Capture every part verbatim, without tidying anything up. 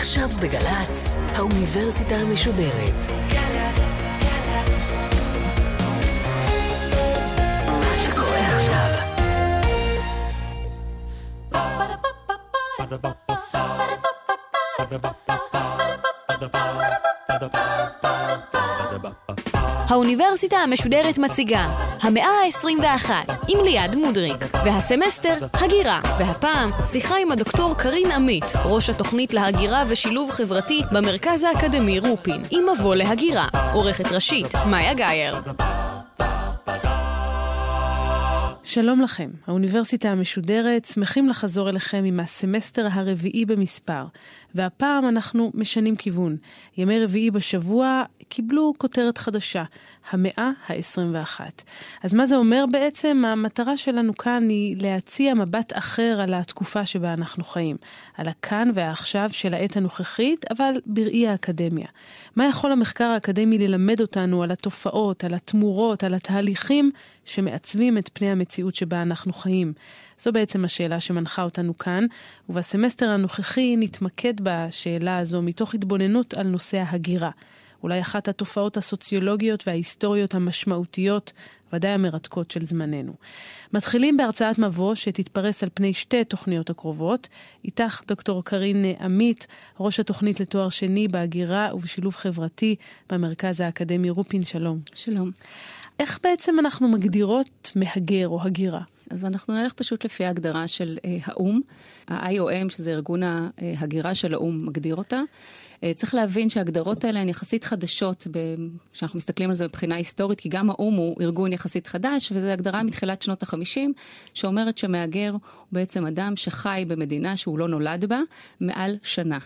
עכשיו בגלץ, האוניברסיטה המשודרת. גלץ, גלץ. מה שקורה עכשיו. האוניברסיטה המשודרת מציגה המאה ה-עשרים ואחת עם ליעד מודריק, והסמסטר הגירה, והפעם שיחה עם הדוקטור קארין אמית, ראש התוכנית להגירה ושילוב חברתי במרכז האקדמי רופין, עם מבוא להגירה. עורכת ראשית מאיה גייר. שלום לכם, האוניברסיטה המשודרת, שמחים לחזור אליכם עם הסמסטר הרביעי במספר, והפעם אנחנו משנים כיוון. ימי רביעי בשבוע קיבלו כותרת חדשה, המאה ה-עשרים ואחת. אז מה זה אומר בעצם? המטרה שלנו כאן היא להציע מבט אחר על התקופה שבה אנחנו חיים, על הכאן והעכשיו של העת הנוכחית, אבל בראי האקדמיה. מה יכול המחקר האקדמי ללמד אותנו על התופעות, על התמורות, על התהליכים שמעצבים את פני המציאות שבה אנחנו חיים? זו בעצם השאלה שמנחה אותנו כאן, ובסמסטר הנוכחי נתמקד בשאלה הזו מתוך התבוננות על נושא ההגירה. אולי אחת התופעות הסוציולוגיות וההיסטוריות המשמעותיות, ודאי המרתקות של זמננו. מתחילים בהרצאת מבוא שתתפרס על פני שתי תוכניות הקרובות. איתך דוקטור קארין אמית, ראש התוכנית לתואר שני בהגירה ובשילוב חברתי במרכז האקדמי רופין. שלום. שלום. איך בעצם אנחנו מגדירות מהגר או הגירה? אז אנחנו נלך פשוט לפי ההגדרה של האום. ה-איי או אם, שזה ארגון ההגירה של האום, מגדיר אותה. צריך להבין שההגדרות האלה הן יחסית חדשות, כשאנחנו מסתכלים על זה מבחינה היסטורית, כי גם האום הוא ארגון יחסית חדש, וזו הגדרה מתחילת שנות ה-חמישים, שאומרת שמהגר הוא בעצם אדם שחי במדינה שהוא לא נולד בה, מעל שנה.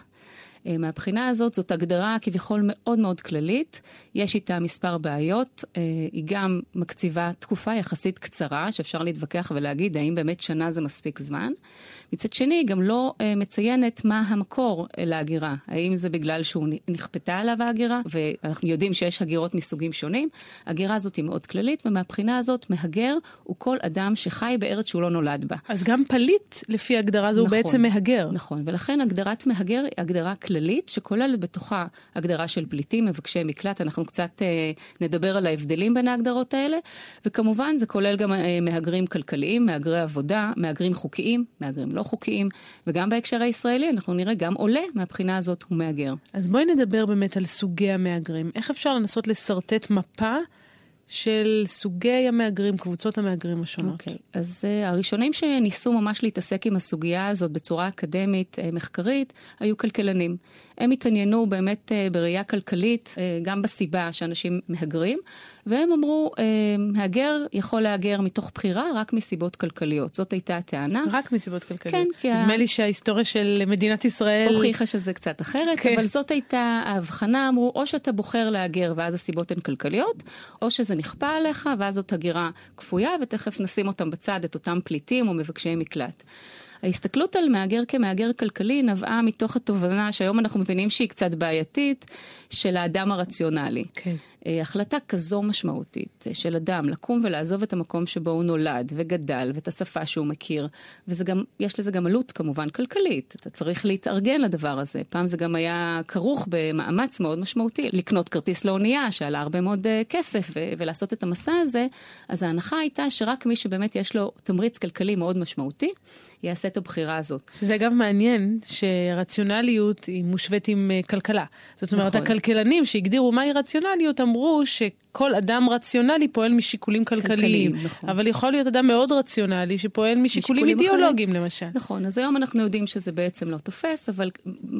מהבחינה הזאת, זאת הגדרה כביכול מאוד מאוד כללית. יש איתה מספר בעיות. היא גם מקציבה תקופה יחסית קצרה, שאפשר להתווכח ולהגיד האם באמת שנה זה מספיק זמן. מצד שני, היא גם לא מציינת מה המקור להגירה. האם זה בגלל שהוא נכפתה עליו ההגירה, ואנחנו יודעים שיש הגירות מסוגים שונים. הגירה הזאת היא מאוד כללית, ומהבחינה הזאת, מהגר הוא כל אדם שחי בארץ שהוא לא נולד בה. אז גם פליט, לפי הגדרה הזו, נכון, הוא בעצם מהגר. נכון, ולכן הגדרת מהגר היא הגדרה כללית. כללית, שכוללת בתוכה הגדרה של פליטים, מבקשי מקלט. אנחנו קצת אה, נדבר על ההבדלים בין ההגדרות האלה, וכמובן זה כולל גם אה, מהגרים כלכליים, מהגרי עבודה, מהגרים חוקיים, מהגרים לא חוקיים, וגם בהקשר הישראלי אנחנו נראה גם עולה מהבחינה הזאת הוא מהגר. אז בואי נדבר באמת על סוגי המהגרים. איך אפשר לנסות לסרטט מפה של סוגי המהגרים, קבוצות המהגרים השונות? אוקיי, okay. אז uh, הראשונים שניסו ממש להתעסק עם הסוגיה הזאת בצורה אקדמית, uh, מחקרית, היו כלכלנים. הם התעניינו באמת uh, בראייה כלכלית, uh, גם בסיבה שאנשים מהגרים, והם אמרו, uh, מהגר יכול להגר מתוך בחירה רק מסיבות כלכליות. זאת הייתה הטענה. רק מסיבות כלכליות. כן, כי... נדמה לי שההיסטוריה של מדינת ישראל... הוכיחה שזה קצת אחרת, okay. אבל זאת הייתה ההבחנה, אמרו, או שאתה בוחר להגר ואז הסיבות הן כלכליות, או שזה נכפה עליך, ואז זאת הגירה כפויה, ותכף נשים אותם בצד, את אותם פליטים או מבקשי מקלט. ההסתכלות על מהגר כמהגר כלכלי נבעה מתוך התובנה שהיום אנחנו מבינים שהיא קצת בעייתית, של האדם הרציונלי. Okay. החלטה כזו משמעותית של אדם לקום ולעזוב את המקום שבו הוא נולד וגדל ואת השפה שהוא מכיר, וזה גם, יש לזה גם עלות כמובן כלכלית. אתה צריך להתארגן לדבר הזה. פעם זה גם היה כרוך במאמץ מאוד משמעותי, לקנות כרטיס לאונייה שעלה הרבה מאוד כסף ו- ולעשות את המסע הזה. אז ההנחה הייתה שרק מי שבאמת יש לו תמריץ כלכלי מאוד משמעותי, יעשה את הבחירה הזאת. שזה אגב מעניין שרציונליות היא מושווית עם כלכלה. זאת אומרת, נכון. הכלכלנים שהגדירו מהי רציונליות אמרו שכל אדם רציונלי פועל משיקולים כלכליים. כלכלים, נכון. אבל יכול להיות אדם מאוד רציונלי שפועל משיקולים אידיאולוגיים למשל. נכון, אז היום אנחנו יודעים שזה בעצם לא תופס, אבל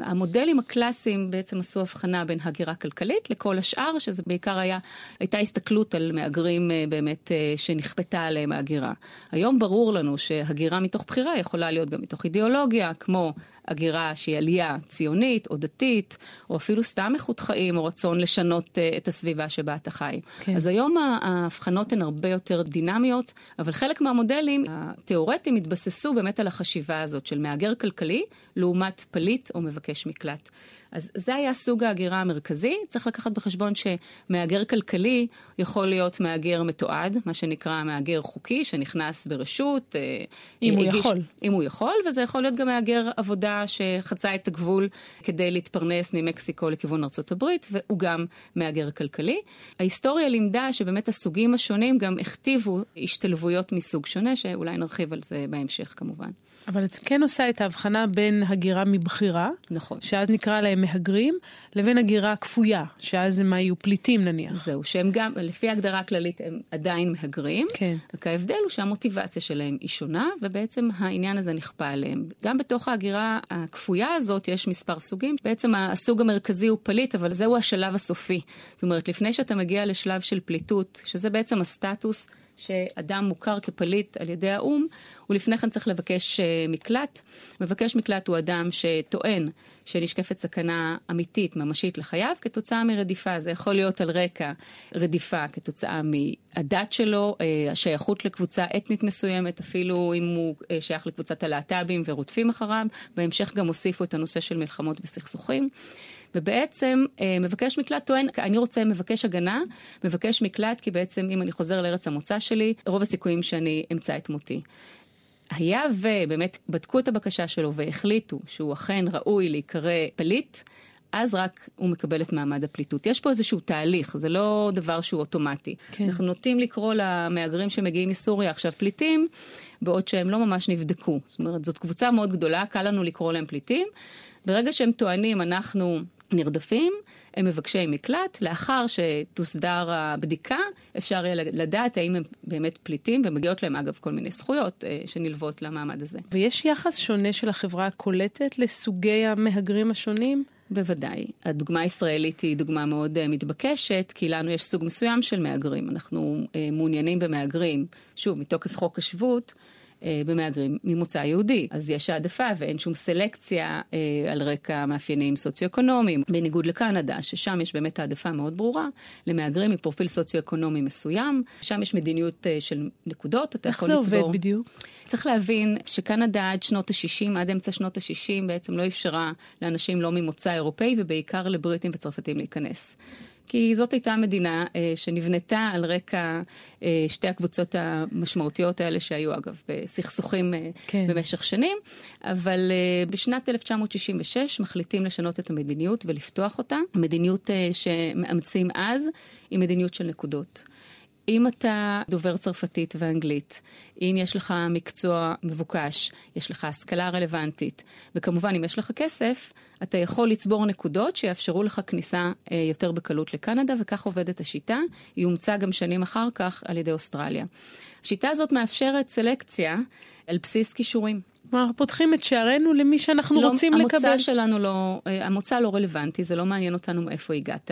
המודלים הקלאסיים בעצם עשו הבחנה בין הגירה כלכלית לכל השאר, שזה בעיקר היה, הייתה הסתכלות על מהגרים באמת שנכפתה עליהם ההגירה. היום ברור לנו שהגירה מתוך בחירה יכולה להיות גם מתוך אידיאולוגיה, כמו הגירה שהיא עלייה ציונית או דתית, או אפילו סתם איכות חיים, או רצון לשנות uh, את הסביבה שבה אתה חי. כן. אז היום ההבחנות הן הרבה יותר דינמיות, אבל חלק מהמודלים התיאורטיים התבססו באמת על החשיבה הזאת של מהגר כלכלי, לעומת פליט או מבקש מקלט. אז זה היה סוג ההגירה המרכזי. צריך לקחת בחשבון שמהגר כלכלי יכול להיות מהגר מתועד, מה שנקרא מהגר חוקי, שנכנס ברשות. אם הוא יכול. אם הוא יכול, וזה יכול להיות גם מהגר עבודה מסע שחצה את הגבול כדי להתפרנס ממקסיקו לכיוון ארצות הברית, והוא גם מהגר כלכלי. ההיסטוריה לימדה שבאמת הסוגים השונים גם הכתיבו השתלבויות מסוג שונה, שאולי נרחיב על זה בהמשך כמובן. אבל את כן עושה את ההבחנה בין הגירה מבחירה, נכון. שאז נקרא להם מהגרים, לבין הגירה כפויה, שאז הם היו פליטים נניח. זהו, שהם גם, לפי ההגדרה הכללית, הם עדיין מהגרים. כן. רק ההבדל הוא שהמוטיבציה שלהם היא שונה, ובעצם העניין הזה נכפה עליהם. גם בתוך ההגירה הכפויה הזאת יש מספר סוגים. בעצם הסוג המרכזי הוא פליט, אבל זהו השלב הסופי. זאת אומרת, לפני שאתה מגיע לשלב של פליטות, שזה בעצם הסטטוס, שאדם מוכר כפליט על ידי האום, ולפני כן צריך לבקש מקלט. מבקש מקלט הוא אדם שטוען שנשקפת סכנה אמיתית, ממשית לחייו, כתוצאה מרדיפה. זה יכול להיות על רקע רדיפה כתוצאה מהדת שלו, השייכות לקבוצה אתנית מסוימת, אפילו אם הוא שייך לקבוצת הלהט"בים ורודפים אחריו. בהמשך גם הוסיפו את הנושא של מלחמות וסכסוכים. ובעצם מבקש מקלט טוען, אני רוצה מבקש הגנה, מבקש מקלט, כי בעצם אם אני חוזר לארץ המוצא שלי, רוב הסיכויים שאני אמצא את מותי. היה ובאמת בדקו את הבקשה שלו והחליטו שהוא אכן ראוי להיקרא פליט, אז רק הוא מקבל את מעמד הפליטות. יש פה איזשהו תהליך, זה לא דבר שהוא אוטומטי. כן. אנחנו נוטים לקרוא למהגרים שמגיעים מסוריה עכשיו פליטים, בעוד שהם לא ממש נבדקו. זאת אומרת, זאת קבוצה מאוד גדולה, קל לנו לקרוא להם פליטים. ברגע שהם טוענים, אנחנו נרדפים, הם מבקשי מקלט, לאחר שתוסדר הבדיקה, אפשר יהיה לדעת האם הם באמת פליטים, ומגיעות להם אגב כל מיני זכויות שנלוות למעמד הזה. ויש יחס שונה של החברה הקולטת לסוגי המהגרים השונים? בוודאי. הדוגמה הישראלית היא דוגמה מאוד מתבקשת, כי לנו יש סוג מסוים של מהגרים. אנחנו מעוניינים במהגרים, שוב, מתוקף חוק השבות, במהגרים ממוצא יהודי. אז יש העדפה ואין שום סלקציה על רקע מאפיינים סוציו-אקונומיים. בניגוד לקנדה, ששם יש באמת העדפה מאוד ברורה, למהגרים מפרופיל סוציו-אקונומי מסוים. שם יש מדיניות של נקודות, אתה יכול לצבור. איך זה עובד בדיוק? צריך להבין שקנדה עד שנות ה-שישים, עד אמצע שנות ה-שישים, בעצם לא אפשרה לאנשים לא ממוצא אירופאי, ובעיקר לבריטים וצרפתים להיכנס. כי זאת הייתה מדינה אה, שנבנתה על רקע אה, שתי הקבוצות המשמעותיות האלה שהיו, אגב, בסכסוכים אה, כן. במשך שנים. אבל אה, בשנת אלף תשע מאות שישים ושש מחליטים לשנות את המדיניות ולפתוח אותה. המדיניות אה, שמאמצים אז היא מדיניות של נקודות. אם אתה דובר צרפתית ואנגלית, אם יש לך מקצוע מבוקש, יש לך השכלה רלוונטית, וכמובן אם יש לך כסף, אתה יכול לצבור נקודות שיאפשרו לך כניסה יותר בקלות לקנדה, וכך עובדת השיטה, היא הומצאה גם שנים אחר כך על ידי אוסטרליה. השיטה הזאת מאפשרת סלקציה על בסיס כישורים. אנחנו פותחים את שערנו למי שאנחנו לא, רוצים המוצא לקבל. המוצא שלנו לא, המוצא לא רלוונטי, זה לא מעניין אותנו מאיפה הגעת.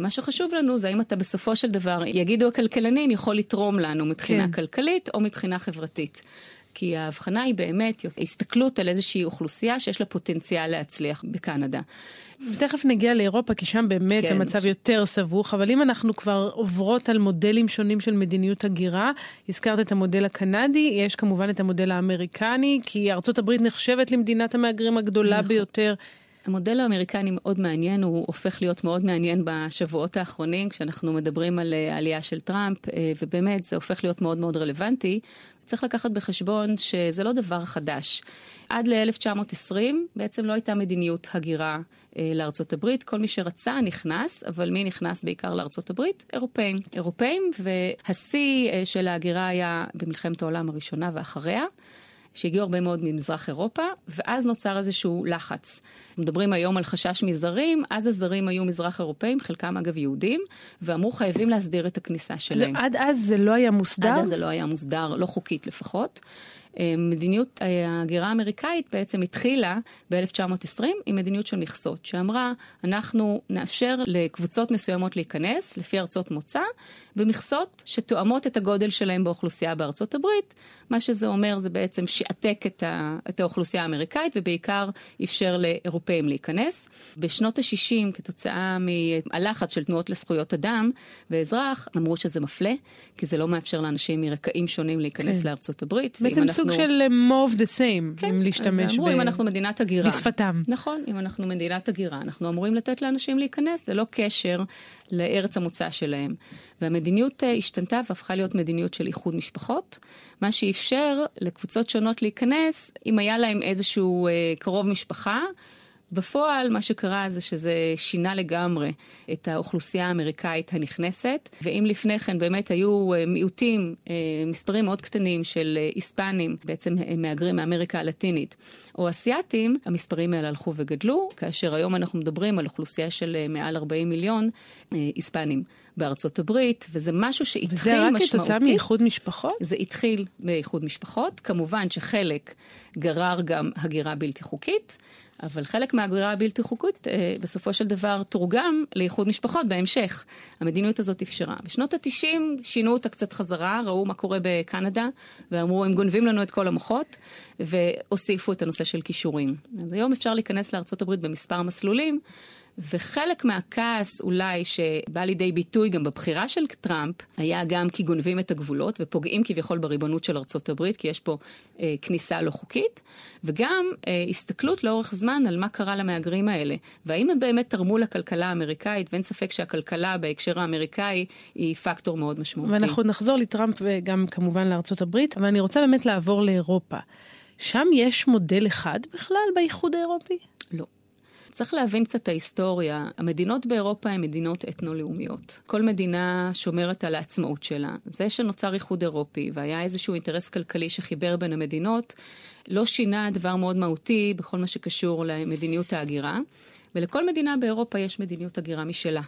מה שחשוב לנו זה האם אתה בסופו של דבר, יגידו הכלכלנים, יכול לתרום לנו מבחינה כן. כלכלית או מבחינה חברתית. כי ההבחנה היא באמת הסתכלות על איזושהי אוכלוסייה שיש לה פוטנציאל להצליח בקנדה. ותכף נגיע לאירופה, כי שם באמת כן. המצב יותר סבוך, אבל אם אנחנו כבר עוברות על מודלים שונים של מדיניות הגירה, הזכרת את המודל הקנדי, יש כמובן את המודל האמריקני, כי ארצות הברית נחשבת למדינת המהגרים הגדולה נכון. ביותר. המודל האמריקני מאוד מעניין, הוא הופך להיות מאוד מעניין בשבועות האחרונים, כשאנחנו מדברים על העלייה של טראמפ, ובאמת זה הופך להיות מאוד מאוד רלוונטי. צריך לקחת בחשבון שזה לא דבר חדש. עד ל-אלף תשע מאות עשרים בעצם לא הייתה מדיניות הגירה לארצות הברית. כל מי שרצה נכנס, אבל מי נכנס בעיקר לארצות הברית? אירופאים. אירופאים, והשיא של ההגירה היה במלחמת העולם הראשונה ואחריה. שהגיעו הרבה מאוד ממזרח אירופה, ואז נוצר איזשהו לחץ. מדברים היום על חשש מזרים, אז הזרים היו מזרח אירופאים, חלקם אגב יהודים, ואמרו חייבים להסדיר את הכניסה שלהם. עד אז זה לא היה מוסדר? עד אז זה לא היה מוסדר, לא חוקית לפחות. מדיניות ההגירה האמריקאית בעצם התחילה ב-אלף תשע מאות עשרים עם מדיניות של מכסות, שאמרה, אנחנו נאפשר לקבוצות מסוימות להיכנס, לפי ארצות מוצא, במכסות שתואמות את הגודל שלהם באוכלוסייה בארצות הברית. מה שזה אומר זה בעצם שעתק את, ה- את האוכלוסייה האמריקאית, ובעיקר אפשר לאירופאים להיכנס. בשנות ה-שישים, כתוצאה מהלחץ של תנועות לזכויות אדם ואזרח, אמרו שזה מפלה, כי זה לא מאפשר לאנשים מרקעים שונים להיכנס כן. לארצות הברית. בעצם סוג של more of the same, אם להשתמש ב... אם אנחנו מדינת הגירה. בשפתם. נכון, אם אנחנו מדינת הגירה, אנחנו אמורים לתת לאנשים להיכנס, ללא קשר לארץ המוצא שלהם. והמדיניות השתנתה והפכה להיות מדיניות של איחוד משפחות, מה שאפשר לקבוצות שונות להיכנס, אם היה להם איזשהו קרוב משפחה, בפועל מה שקרה זה שזה שינה לגמרי את האוכלוסייה האמריקאית הנכנסת, ואם לפני כן באמת היו מיעוטים, מספרים מאוד קטנים של היספנים, בעצם מהגרים מאמריקה הלטינית, או אסיאטים, המספרים האלה הלכו וגדלו, כאשר היום אנחנו מדברים על אוכלוסייה של מעל ארבעים מיליון היספנים בארצות הברית, וזה משהו שהתחיל משמעותי. וזה רק כתוצאה מאיחוד משפחות? זה התחיל מאיחוד משפחות, כמובן שחלק גרר גם הגירה בלתי חוקית, אבל חלק מההגירה הבלתי חוקית בסופו של דבר תורגם לאיחוד משפחות בהמשך. המדיניות הזאת אפשרה. בשנות ה-תשעים שינו אותה קצת חזרה, ראו מה קורה בקנדה, ואמרו, הם גונבים לנו את כל המוחות, והוסיפו את הנושא של כישורים. אז היום אפשר להיכנס לארצות הברית במספר מסלולים, וחלק מהכעס אולי שבא לידי ביטוי גם בבחירה של טראמפ, היה גם כי גונבים את הגבולות ופוגעים כביכול בריבונות של ארצות הברית, כי יש פה אה, כניסה לא חוקית, וגם אה, הסתכלות לאורך זמן על מה קרה למהגרים האלה, והאם הם באמת תרמו לכלכלה האמריקאית, ואין ספק שהכלכלה בהקשר האמריקאי היא פקטור מאוד משמעותי. ואנחנו נחזור לטראמפ וגם כמובן לארצות הברית, אבל אני רוצה באמת לעבור לאירופה. שם יש מודל אחד בכלל באיחוד האירופי? לא. צריך להבין קצת את ההיסטוריה. המדינות באירופה הן מדינות אתנו-לאומיות. כל מדינה שומרת על העצמאות שלה. זה שנוצר איחוד אירופי, והיה איזשהו אינטרס כלכלי שחיבר בין המדינות, לא שינה דבר מאוד מהותי בכל מה שקשור למדיניות ההגירה. ולכל מדינה באירופה יש מדיניות הגירה משלה.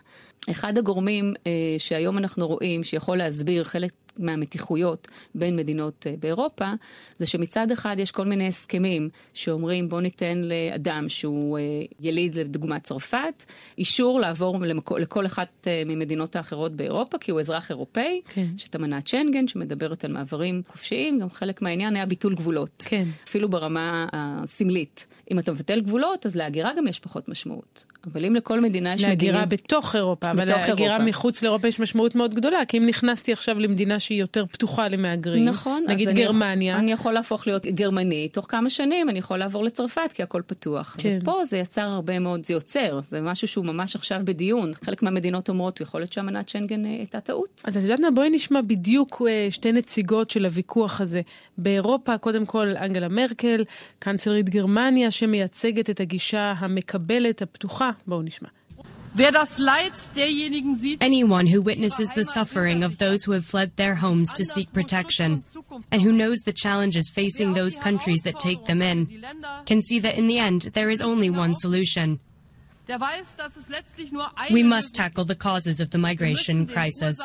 אחד הגורמים אה, שהיום אנחנו רואים שיכול להסביר חלק מהמתיחויות בין מדינות אה, באירופה, זה שמצד אחד יש כל מיני הסכמים שאומרים בוא ניתן לאדם שהוא אה, יליד לדוגמת צרפת, אישור לעבור למקו, לכל אחת אה, ממדינות האחרות באירופה, כי הוא אזרח אירופאי, כן. שאתה מנעת שנגן, שמדברת על מעברים חופשיים, גם חלק מהעניין היה ביטול גבולות. כן. אפילו ברמה הסמלית. אם אתה מבטל גבולות, אז להגירה גם יש פחות משמעות. אבל אם לכל מדינה יש מדינה... להגירה בתוך אירופה, אבל להגירה מחוץ לאירופה יש משמעות מאוד גדולה, כי אם נכנסתי עכשיו למדינה שהיא יותר פתוחה למהגרים, נכון, נגיד גרמניה... אני יכול להפוך להיות גרמני, תוך כמה שנים אני יכול לעבור לצרפת, כי הכל פתוח. ופה זה יצר הרבה מאוד, זה יוצר, זה משהו שהוא ממש עכשיו בדיון. חלק מהמדינות אומרות, יכול להיות שהאמנת שנגן הייתה טעות. אז את יודעת, בואי נשמע בדיוק שתי נציגות של הוויכוח הזה. באירופה, קודם כל, אנגלה מרקל, קנצלרית גרמניה, שמייצגת את הגישה המקבלת הפתוחה. בואו נשמע. Anyone who witnesses the suffering of those who have fled their homes to seek protection and who knows the challenges facing those countries that take them in can see that in the end there is only one solution. We must tackle the causes of the migration crisis.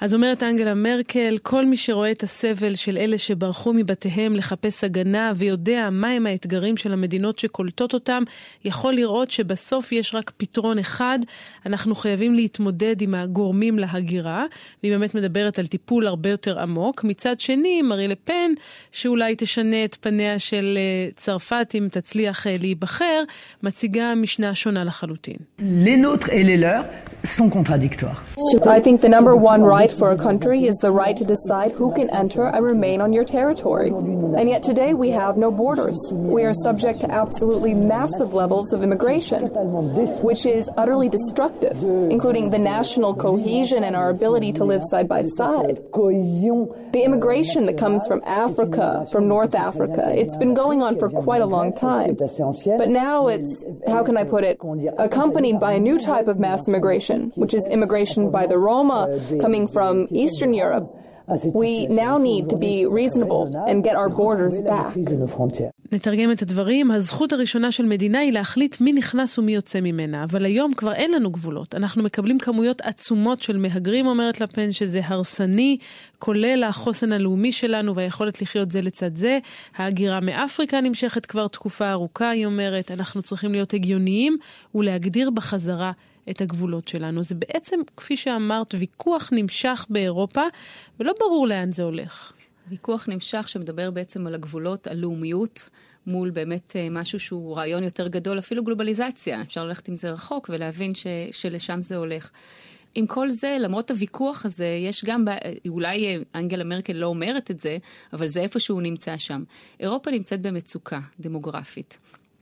אז אומרת אנגלה מרקל, כל מי שרואה את הסבל של אלה שברחו מבתיהם לחפש הגנה ויודע מהם האתגרים של המדינות שקולטות אותם, יכול לראות שבסוף יש רק פתרון אחד, אנחנו חייבים להתמודד עם הגורמים להגירה, והיא באמת מדברת על טיפול הרבה יותר עמוק. מצד שני, מרי לפן, שאולי תשנה את פניה של צרפת אם תצליח להיבחר, מציגה משנה שונה לחלוטין. Les nôtres et les leurs sont contradictoires. I think the number one right for a country is the right to decide who can enter and remain on your territory. And yet today we have no borders. We are subject to absolutely massive levels of immigration, which is utterly destructive, including the national cohesion and our ability to live side by side. The immigration that comes from Africa, from North Africa, it's been going on for quite a long time. But now it's, how can I put it, accompanied by a new type of mass immigration, which is immigration by the Roma, coming from Eastern Europe. We now need to be reasonable and get our borders back. נתרגם את הדברים, הזכות הראשונה של מדינה היא להחליט מי נכנס ומי יוצא ממנה, אבל היום כבר אין לנו גבולות. אנחנו מקבלים כמויות עצומות של מהגרים, אומרת לפן, שזה הרסני, כולל החוסן הלאומי שלנו והיכולת לחיות זה לצד זה. ההגירה מאפריקה נמשכת כבר תקופה ארוכה, היא אומרת, אנחנו צריכים להיות הגיוניים ולהגדיר בחזרה את הגבולות שלנו. זה בעצם, כפי שאמרת, ויכוח נמשך באירופה, ולא ברור לאן זה הולך. ויכוח נמשך שמדבר בעצם על הגבולות, על לאומיות, מול באמת משהו שהוא רעיון יותר גדול, אפילו גלובליזציה. אפשר ללכת עם זה רחוק ולהבין ש, שלשם זה הולך. עם כל זה, למרות הוויכוח הזה, יש גם, אולי אנגלה מרקל לא אומרת את זה, אבל זה איפשהו נמצא שם. אירופה נמצאת במצוקה דמוגרפית.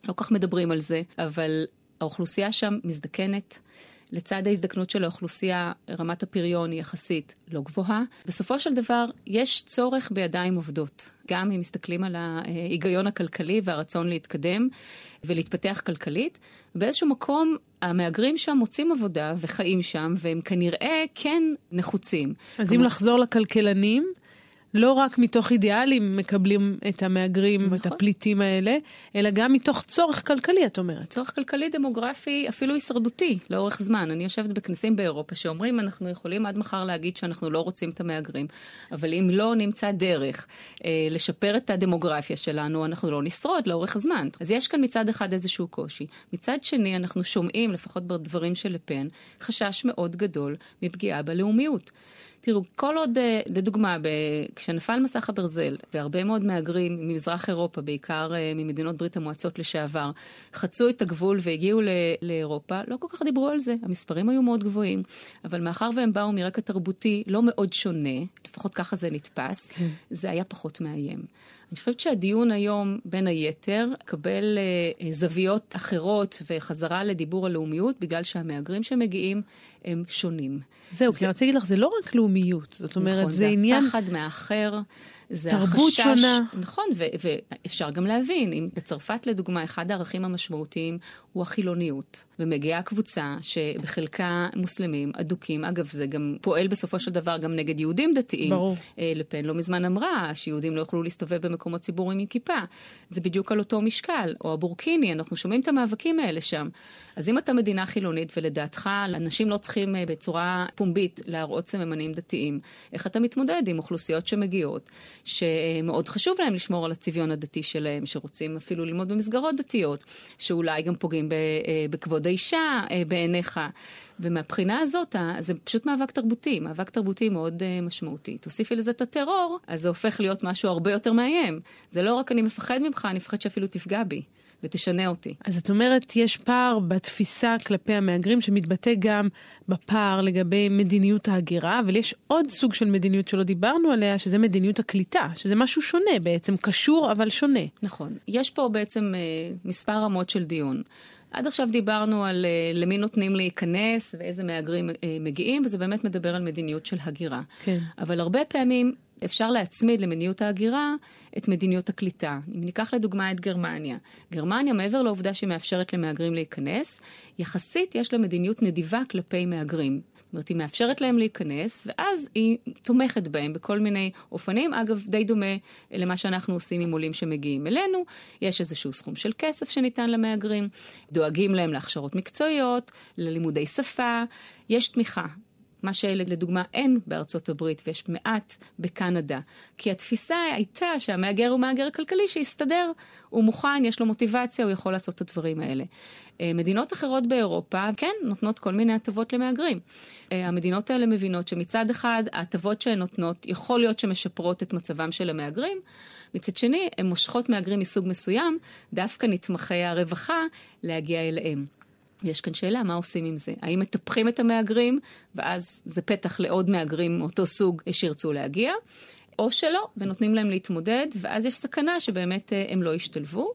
לא כך מדברים על זה, אבל האוכלוסייה שם מזדקנת. לצד ההזדקנות של האוכלוסייה, רמת הפריון היא יחסית לא גבוהה. בסופו של דבר, יש צורך בידיים עובדות. גם אם מסתכלים על ההיגיון הכלכלי והרצון להתקדם ולהתפתח כלכלית, באיזשהו מקום המאגרים שם מוצאים עבודה וחיים שם, והם כנראה כן נחוצים. אז אם לחזור לכלכלנים, לא רק מתוך אידיאלים מקבלים את המאגרים, נכון. את הפליטים האלה, אלא גם מתוך צורך כלכלי, את אומרת. צורך כלכלי, דמוגרפי, אפילו הישרדותי, לאורך זמן. אני יושבת בכנסים באירופה שאומרים, אנחנו יכולים עד מחר להגיד שאנחנו לא רוצים את המאגרים, אבל אם לא נמצא דרך אה, לשפר את הדמוגרפיה שלנו, אנחנו לא נשרוד לאורך זמן. אז יש כאן מצד אחד איזשהו קושי. מצד שני, אנחנו שומעים, לפחות בדברים של לפן, חשש מאוד גדול מפגיעה בלאומיות. תראו, כל עוד, לדוגמה, כשנפל מסך הברזל, והרבה מאוד מהגרים ממזרח אירופה, בעיקר ממדינות ברית המועצות לשעבר, חצו את הגבול והגיעו לאירופה, לא כל כך דיברו על זה. המספרים היו מאוד גבוהים, אבל מאחר והם באו מרקע תרבותי לא מאוד שונה, לפחות ככה זה נתפס, זה היה פחות מאיים. אני חושבת שהדיון היום, בין היתר, קבל זוויות אחרות וחזרה לדיבור הלאומיות, בגלל שהמאגרים שמגיעים הם שונים. זהו, כי אני רוצה להגיד לך, זה לא רק לאומיות, זאת אומרת, נכון, זה, זה עניין... נכון, זה הפחד מהאחר, זה תרבות החשש, שונה. נכון, ו- ואפשר גם להבין, אם בצרפת לדוגמה, אחד הערכים המשמעותיים הוא החילוניות, ומגיעה קבוצה שבחלקה מוסלמים, אדוקים, אגב זה גם פועל בסופו של דבר גם נגד יהודים דתיים. ברור. לפן לא מזמן אמרה שיהודים לא יוכלו להסתובב במקומות ציבוריים עם כיפה. זה בדיוק על אותו משקל, או הבורקיני, אנחנו שומעים את המאבקים האלה שם. אז אם אתה מדינה חילונית ולדעתך, אנשים לא צריכים בצורה פומבית להראות סממנים דתיים, איך אתה מתמודד עם אוכלוסיות שמגיעות, שמאוד חשוב להם לשמור על הצביון הדתי שלהם, שרוצים אפילו ללמוד במסגרות דתיות, שאולי גם פוגעים בכבוד האישה בעיניך. ומהבחינה הזאת, זה פשוט מאבק תרבותי, מאבק תרבותי מאוד משמעותי. תוסיפי לזה את הטרור, אז זה הופך להיות משהו הרבה יותר מאיים. זה לא רק אני מפחד ממך, אני מפחד שאפילו תפגע בי ותשנה אותי. אז את אומרת, יש פער בתפיסה כלפי המאגרים, שמתבטא גם בפער לגבי מדיניות ההגירה, אבל יש עוד סוג של מדיניות שלא דיברנו עליה, שזה מדיניות הקליטה, שזה משהו שונה בעצם, קשור אבל שונה. נכון. יש פה בעצם מספר רמות של דיון. עד עכשיו דיברנו על למי נותנים להיכנס, ואיזה מאגרים מגיעים, וזה באמת מדבר על מדיניות של הגירה. כן. אבל הרבה פעמים אפשר להצמיד למדיניות ההגירה את מדיניות הקליטה. אם ניקח לדוגמה את גרמניה. גרמניה, מעבר לעובדה שמאפשרת למאגרים להיכנס, יחסית יש לה מדיניות נדיבה כלפי מאגרים. זאת אומרת, היא מאפשרת להם להיכנס, ואז היא תומכת בהם בכל מיני אופנים. אגב, די דומה למה שאנחנו עושים עם עולים שמגיעים אלינו. יש איזשהו סכום של כסף שניתן למאגרים. דואגים להם להכשרות מקצועיות, ללימודי שפה. יש תמיכה. מה שלדוגמה אין בארצות הברית, ויש מעט בקנדה. כי התפיסה הייתה שהמאגר הוא מאגר כלכלי שהסתדר, הוא מוכן, יש לו מוטיבציה, הוא יכול לעשות את הדברים האלה. מדינות אחרות באירופה, כן, נותנות כל מיני הטבות למאגרים. המדינות האלה מבינות שמצד אחד, ההטבות שהן נותנות, יכול להיות שמשפרות את מצבם של המאגרים, מצד שני, הן מושכות מאגרים מסוג מסוים, דווקא נתמכי הרווחה להגיע אליהם. יש כאן שאלה, מה עושים עם זה? האם מטפחים את המאגרים, ואז זה פתח לעוד מאגרים מאותו סוג שירצו להגיע, או שלא, ונותנים להם להתמודד, ואז יש סכנה שבאמת הם לא ישתלבו.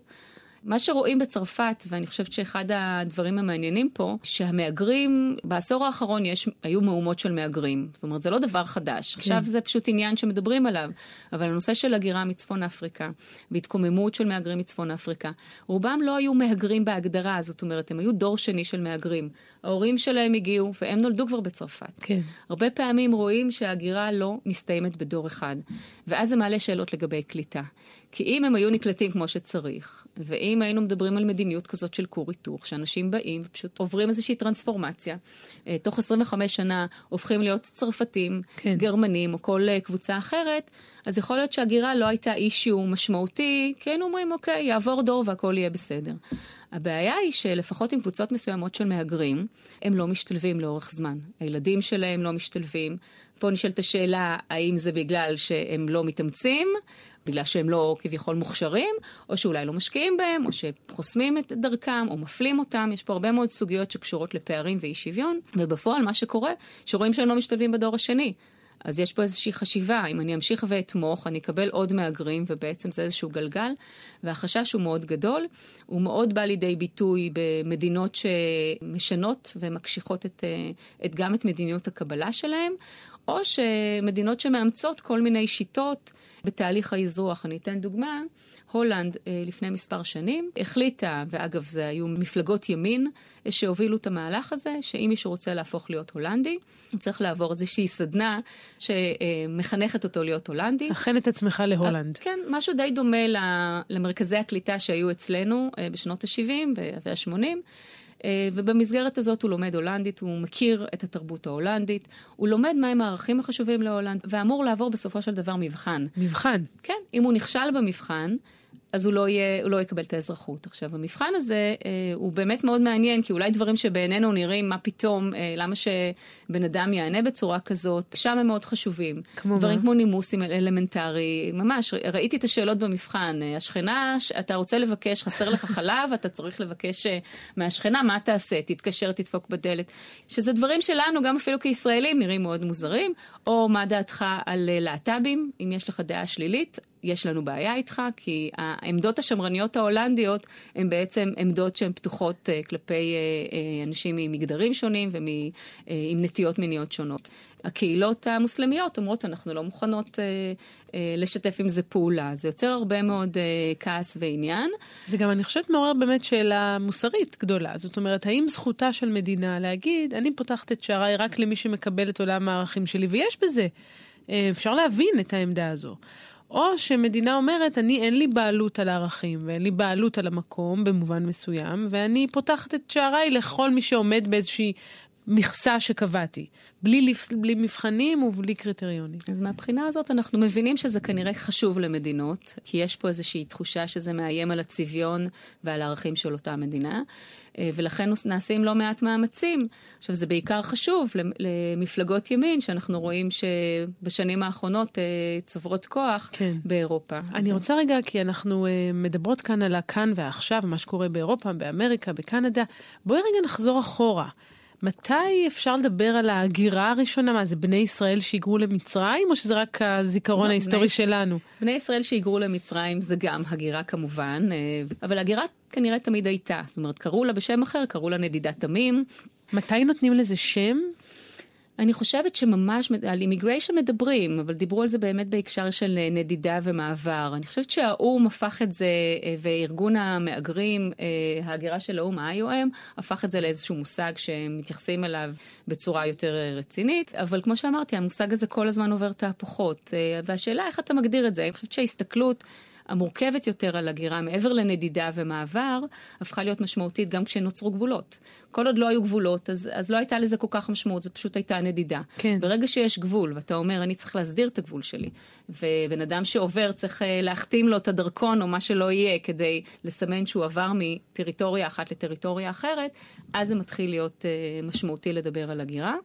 מה שרואים בצרפת, ואני חושבת שאחד הדברים המעניינים פה, שהמאגרים, בעשור האחרון יש, היו מהומות של מאגרים. זאת אומרת, זה לא דבר חדש. כן. עכשיו זה פשוט עניין שמדברים עליו. אבל הנושא של הגירה מצפון אפריקה, והתקוממות של מאגרים מצפון אפריקה, רובם לא היו מהגרים בהגדרה, זאת אומרת, הם היו דור שני של מאגרים. ההורים שלהם הגיעו, והם נולדו כבר בצרפת. כן. הרבה פעמים רואים שההגירה לא מסתיימת בדור אחד. ואז זה מעלה שאלות לגבי קליטה. כי אם הם היו נקלטים כמו שצריך, ואם היינו מדברים על מדיניות כזאת של קור איתור, שאנשים באים ופשוט עוברים איזושהי טרנספורמציה, תוך עשרים וחמש שנה הופכים להיות צרפתים, כן. גרמנים או כל קבוצה אחרת, אז יכול להיות שהגירה לא הייתה אישיו משמעותי, כן אומרים אוקיי, יעבור דור והכל יהיה בסדר. הבעיה היא שלפחות עם קבוצות מסוימות של מהגרים, הם לא משתלבים לאורך זמן. הילדים שלהם לא משתלבים. פה נשאלת השאלה, האם זה בגלל שהם לא מתאמצים, בגלל שהם לא כביכול מוכשרים, או שאולי לא משקיעים בהם, או שחוסמים את דרכם, או מפלים אותם. יש פה הרבה מאוד סוגיות שקשורות לפערים ואי שוויון, ובפועל מה שקורה, שרואים שהם לא משתלבים בדור השני. אז יש פה איזושהי חשיבה, אם אני אמשיך ואתמוך, אני אקבל עוד מהגרים, ובעצם זה איזשהו גלגל, והחשש הוא מאוד גדול, הוא מאוד בא לידי ביטוי במדינות שמשנות ומקשיחות את, את גם את מדיניות הקבלה שלהם, או שמדינות שמאמצות כל מיני שיטות בתהליך האזרוח. אני אתן דוגמה, הולנד לפני מספר שנים החליטה, ואגב זה היו מפלגות ימין שהובילו את המהלך הזה, שאם מישהו רוצה להפוך להיות הולנדי, הוא צריך לעבור איזושהי סדנה שמחנכת אותו להיות הולנדי. אכן את עצמך להולנד. כן, משהו די דומה למרכזי הקליטה שהיו אצלנו בשנות ה-שבעים וה-שמונים, ובמסגרת הזאת הוא לומד הולנדית, הוא מכיר את התרבות ההולנדית, הוא לומד מהם הערכים החשובים להולנד, ואמור לעבור בסופו של דבר מבחן. מבחן? כן, אם הוא נכשל במבחן, אז הוא לא, יהיה, הוא לא יקבל את האזרחות. עכשיו, המבחן הזה אה, הוא באמת מאוד מעניין, כי אולי דברים שבינינו נראים מה פתאום, אה, למה שבן אדם יענה בצורה כזאת, שם הם מאוד חשובים. כמו דברים מה? כמו נימוסים אל- אלמנטרי, ממש, ראיתי את השאלות במבחן. אה, השכנה, ש- אתה רוצה לבקש, חסר לך חלב, אתה צריך לבקש אה, מהשכנה, מה תעשה? תתקשר, תדפוק בדלת. שזה דברים שלנו, גם אפילו כישראלים, נראים מאוד מוזרים, או מה דעתך על אה, להט"בים, אם יש לך דעה שלילית, יש לנו בעיה איתך, כי העמדות השמרניות ההולנדיות הן בעצם עמדות שהן פתוחות כלפי אנשים ממגדרים שונים ועם נטיות מיניות שונות. הקהילות המוסלמיות אומרות, אנחנו לא מוכנות לשתף עם זה פעולה. זה יוצר הרבה מאוד כעס ועניין. זה גם, אני חושבת, מעורר באמת שאלה מוסרית גדולה. זאת אומרת, האם זכותה של מדינה להגיד, אני פותחת את שעריי רק למי שמקבל את עולם הערכים שלי, ויש בזה. אפשר להבין את העמדה הזו. או שמדינה אומרת, אני אין לי בעלות על הערכים, ואין לי בעלות על המקום במובן מסוים, ואני פותחת את שעריי לכל מי שעומד באיזושהי מכסה שקבעתי, בלי, בלי מבחנים ובלי קריטריונים. אז מהבחינה הזאת אנחנו מבינים שזה כנראה חשוב למדינות, כי יש פה איזושהי תחושה שזה מאיים על הצביון ועל הערכים של אותה מדינה, ולכן נעשים לא מעט מאמצים. עכשיו, זה בעיקר חשוב למפלגות ימין, שאנחנו רואים שבשנים האחרונות צוברות כוח כן. באירופה. אני רוצה רגע, כי אנחנו מדברות כאן על הכאן ועכשיו, מה שקורה באירופה, באמריקה, בקנדה. בואי רגע נחזור אחורה. מתי אפשר לדבר על ההגירה הראשונה? מה, זה בני ישראל שהיגרו למצרים, או שזה רק הזיכרון ההיסטורי שלנו? בני ישראל שהיגרו למצרים זה גם הגירה כמובן, אבל הגירה כנראה תמיד הייתה. זאת אומרת, קראו לה בשם אחר, קראו לה נדידת עמים. מתי נותנים לזה שם? אני חושבת שממש על אימיגריישן מדברים, אבל דיברו על זה באמת בהקשר של נדידה ומעבר. אני חושבת שהאום הפך את זה, וארגון המאגרים, ההגירה של האום, ה-איי או אם, הפך את זה לאיזשהו מושג שמתייחסים אליו בצורה יותר רצינית. אבל כמו שאמרתי, המושג הזה כל הזמן עובר תהפוכות. והשאלה איך אתה מגדיר את זה? אני חושבת שההסתכלות המורכבת יותר על הגירה, מעבר לנדידה ומעבר, הפכה להיות משמעותית גם כשנוצרו גבולות. כל עוד לא היו גבולות, אז, אז לא הייתה לזה כל כך משמעות, זה פשוט הייתה נדידה. כן. ברגע שיש גבול, ואתה אומר, אני צריך להסדיר את הגבול שלי, ובן אדם שעובר צריך להחתים לו את הדרכון, או מה שלא יהיה, כדי לסמן שהוא עבר מטריטוריה אחת לטריטוריה אחרת, אז זה מתחיל להיות uh, משמעותי לדבר על הגירה.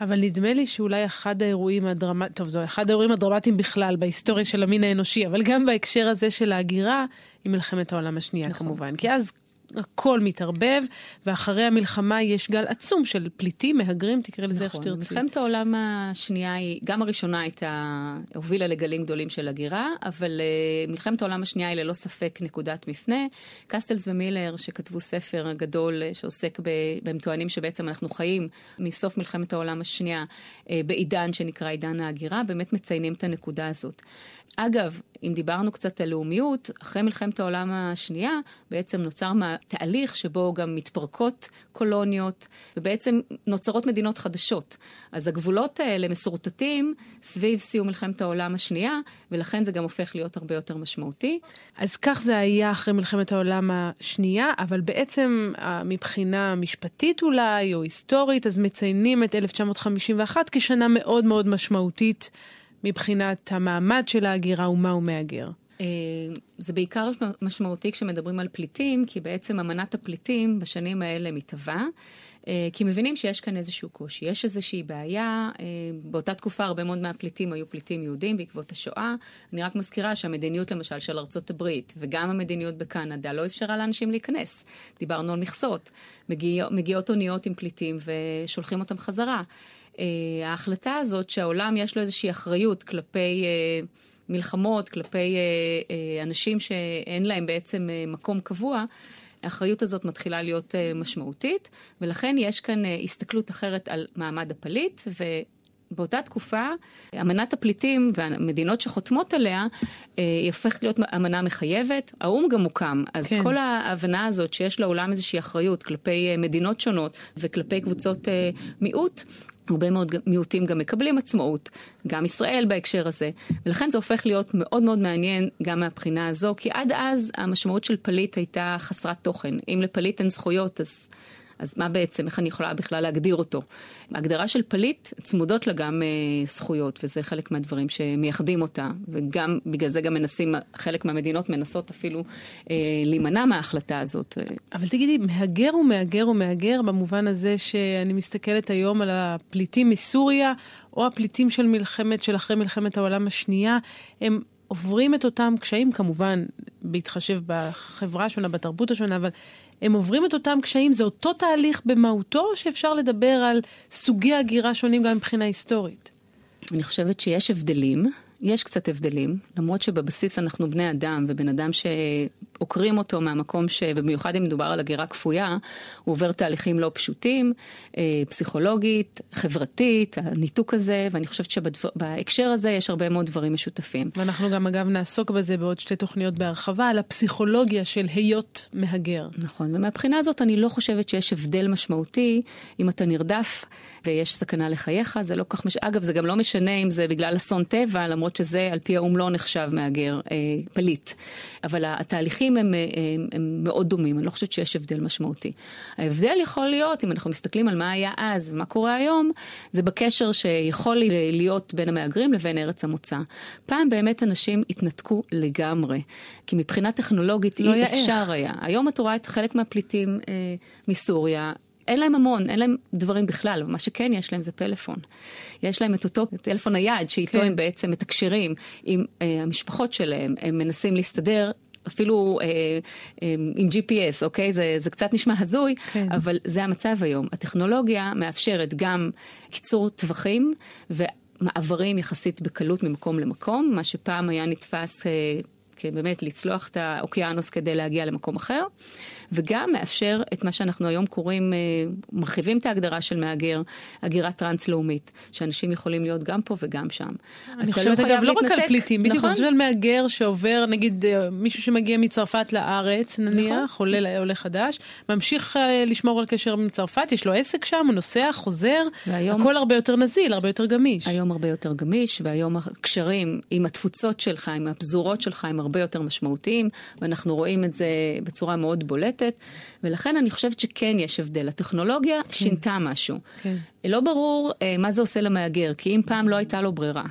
אבל נדמה לי שאולי אחד האירועים הדרמטיים, טוב, זו אחד האירועים הדרמטיים בכלל בהיסטוריה של המין האנושי, אבל גם בהקשר הזה של ההגירה, היא מלחמת העולם השנייה נכון. כמובן. כי אז הכל מתערבב, ואחרי המלחמה יש גל עצום של פליטים, מהגרים, תקרא לזה נכון. איך שתרצי. מלחמת העולם השנייה, היא, גם הראשונה הייתה, הובילה לגלים גדולים של הגירה, אבל uh, מלחמת העולם השנייה היא ללא ספק נקודת מפנה. קסטלס ומילר, שכתבו ספר גדול שעוסק בהם, טוענים שבעצם אנחנו חיים מסוף מלחמת העולם השנייה, uh, בעידן שנקרא עידן ההגירה, באמת מציינים את הנקודה הזאת. אגב, אם דיברנו קצת על לאומיות, אחרי מלחמת העולם השנייה, בעצם נוצר תהליך שבו גם מתפרקות קולוניות, ובעצם נוצרות מדינות חדשות. אז הגבולות האלה מסורטטים סביב סיום מלחמת העולם השנייה, ולכן זה גם הופך להיות הרבה יותר משמעותי. אז כך זה היה אחרי מלחמת העולם השנייה, אבל בעצם מבחינה משפטית אולי, או היסטורית, אז מציינים את אלף תשע מאות חמישים ואחת כשנה מאוד מאוד משמעותית, מבחינת המעמד של ההגירה ומה הוא מהגר. זה בעיקר משמעותי כשמדברים על פליטים, כי בעצם אמנת הפליטים בשנים האלה מתהווה, כי מבינים שיש כאן איזשהו קושי, יש איזושהי בעיה. באותה תקופה הרבה מאוד מהפליטים היו פליטים יהודים בעקבות השואה. אני רק מזכירה שהמדיניות למשל של ארצות הברית, וגם המדיניות בקנדה, לא אפשרה לאנשים להיכנס. דיברנו על מכסות, מגיע, מגיעות אוניות עם פליטים ושולחים אותם חזרה. ההחלטה הזאת שהעולם יש לו איזושהי אחריות כלפי מלחמות, כלפי אנשים שאין להם בעצם מקום קבוע, האחריות הזאת מתחילה להיות משמעותית, ולכן יש כאן הסתכלות אחרת על מעמד הפליט, ובאותה תקופה, אמנת הפליטים והמדינות שחותמות עליה, היא הופכת להיות אמנה מחייבת, האום גם מוקם, אז כן. כל ההבנה הזאת שיש לעולם איזושהי אחריות כלפי מדינות שונות וכלפי קבוצות מיעוט, הרבה מאוד מיעוטים גם מקבלים עצמאות, גם ישראל בהקשר הזה, ולכן זה הופך להיות מאוד מאוד מעניין גם מהבחינה הזו, כי עד אז המשמעות של פליט הייתה חסרת תוכן. אם לפליט אין זכויות, אז, אז מה בעצם, איך אני יכולה בכלל להגדיר אותו? ההגדרה של פליט צמודות לה גם אה, זכויות, וזה חלק מהדברים שמייחדים אותה, וגם בגלל זה גם מנסים, חלק מהמדינות מנסות אפילו אה, להימנע מההחלטה הזאת. אבל תגידי, מהגר ומהגר ומהגר, במובן הזה שאני מסתכלת היום על הפליטים מסוריה, או הפליטים של מלחמת, של אחרי מלחמת העולם השנייה, הם עוברים את אותם קשיים, כמובן, בהתחשב בחברה השונה, בתרבות השונה, אבל הם עוברים את אותם קשיים, זה אותו תהליך במהותו, שאפשר לדבר על סוגי הגירה שונים גם מבחינה היסטורית? אני חושבת שיש הבדלים, יש קצת הבדלים, למרות שבבסיס אנחנו בני אדם, ובן אדם שעוקרים אותו מהמקום ש... ובמיוחד אם מדובר על הגירה כפויה, הוא עובר תהליכים לא פשוטים, פסיכולוגית, חברתית, הניתוק הזה, ואני חושבת שבהקשר הזה יש הרבה מאוד דברים משותפים. ואנחנו גם אגב נעסוק בזה בעוד שתי תוכניות בהרחבה, על הפסיכולוגיה של היות מהגר. נכון, ומהבחינה הזאת אני לא חושבת שיש הבדל משמעותי, אם אתה נרדף ויש סכנה לחייך, זה לא כך מש... אגב, זה גם לא משנה אם זה בגלל אסון טבע, למרות שזה על פי האום לא נחשב מהגר אה, פליט. אבל התהליכים הם, הם, הם מאוד דומים, אני לא חושבת שיש הבדל משמעותי. ההבדל יכול להיות, אם אנחנו מסתכלים על מה היה אז ומה קורה היום, זה בקשר שיכול להיות בין המהגרים לבין ארץ המוצא. פעם באמת אנשים התנתקו לגמרי, כי מבחינה טכנולוגית לא אי אפשר איך. היה. היום את רואה את חלק מהפליטים אה, מסוריה, אין להם המון, אין להם דברים בכלל, ומה שכן יש להם זה פלאפון. יש להם את אותו טלפון היד, שאיתו כן. הם בעצם מתקשרים עם אה, המשפחות שלהם, הם מנסים להסתדר, אפילו אה, אה, עם ג'י פי אס, אוקיי? זה, זה קצת נשמע הזוי, כן. אבל זה המצב היום. הטכנולוגיה מאפשרת גם קיצור טווחים, ומעברים יחסית בקלות ממקום למקום, מה שפעם היה נתפס... אה, באמת לצלוח את האוקיינוס כדי להגיע למקום אחר, וגם מאפשר את מה שאנחנו היום קוראים, מרחיבים את ההגדרה של מהגר, הגירה טרנס-לאומית, שאנשים יכולים להיות גם פה וגם שם. אני חושבת, אגב, לא רק על פליטים, בדיוק, אני חושבת על מהגר שעובר, נגיד, מישהו שמגיע מצרפת לארץ, נניח, עולה חדש, ממשיך לשמור על קשר מצרפת, יש לו עסק שם, הוא נוסע, חוזר, הכל הרבה יותר נזיל, הרבה יותר גמיש. היום הרבה יותר גמיש, והיום הקשרים עם התפוצות שלך, עם הפזורות שלך, עם הרבה יותר משמעותיים, ואנחנו רואים את זה בצורה מאוד בולטת, ולכן אני חושבת שכן יש הבדל. הטכנולוגיה כן. שינתה משהו. כן. לא ברור מה זה עושה למהגר, כי אם פעם לא הייתה לו ברירה,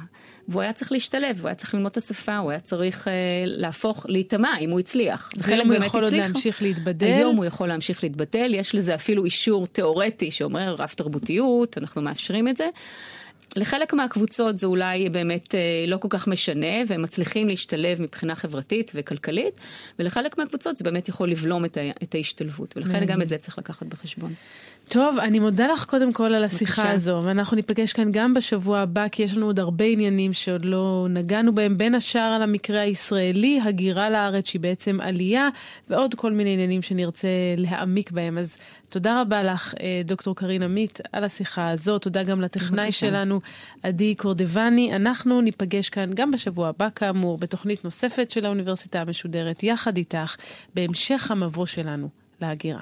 והוא היה צריך להשתלב, הוא היה צריך ללמוד את השפה, הוא היה צריך להפוך, להתאמה, אם הוא הצליח. היום הוא יכול עוד להמשיך להתבדל. היום הוא יכול להמשיך להתבדל, יש לזה אפילו אישור תיאורטי, שאומר רב תרבותיות, אנחנו מאפשרים את זה, לחלק מהקבוצות זה אולי באמת לא כל כך משנה, והם מצליחים להשתלב מבחינה חברתית וכלכלית, ולחלק מהקבוצות זה באמת יכול לבלום את ההשתלבות, ולכן גם את זה צריך לקחת בחשבון. טוב, אני מודה לך קודם כל על השיחה הזו, ואנחנו ניפגש כאן גם בשבוע הבא, כי יש לנו עוד הרבה עניינים שעוד לא נגענו בהם, בין השאר על המקרה הישראלי, הגירה לארץ שהיא בעצם עלייה, ועוד כל מיני עניינים שנרצה להעמיק בהם. אז תודה רבה לך, דוקטור קארין אמית, על השיחה הזו. תודה גם לטכנאי שלנו, עדי קורדבני. אנחנו ניפגש כאן גם בשבוע הבא, כאמור, בתוכנית נוספת של האוניברסיטה המשודרת, יחד איתך, בהמשך המבוא שלנו להגירה.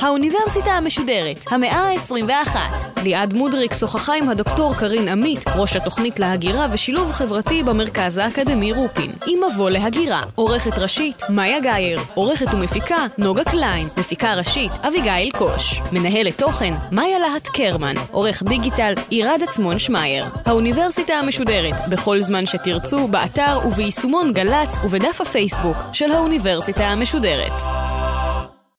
האוניברסיטה המשודרת, המאה ה-עשרים ואחת. ליעד מודריק שוחחה עם הדוקטור קארין אמית, ראש התוכנית להגירה ושילוב חברתי במרכז האקדמי רופין. עם מבוא להגירה, עורכת ראשית, מאיה גייר. עורכת ומפיקה, נוגה קליין. מפיקה ראשית, אביגיל קוש. מנהלת תוכן, מאיה להט קרמן. עורך דיגיטל, עירד עצמון שמייר. האוניברסיטה המשודרת, בכל זמן שתרצו, באתר וביישומון גלץ ובדף הפייסבוק של האוניברסיטה המשודרת.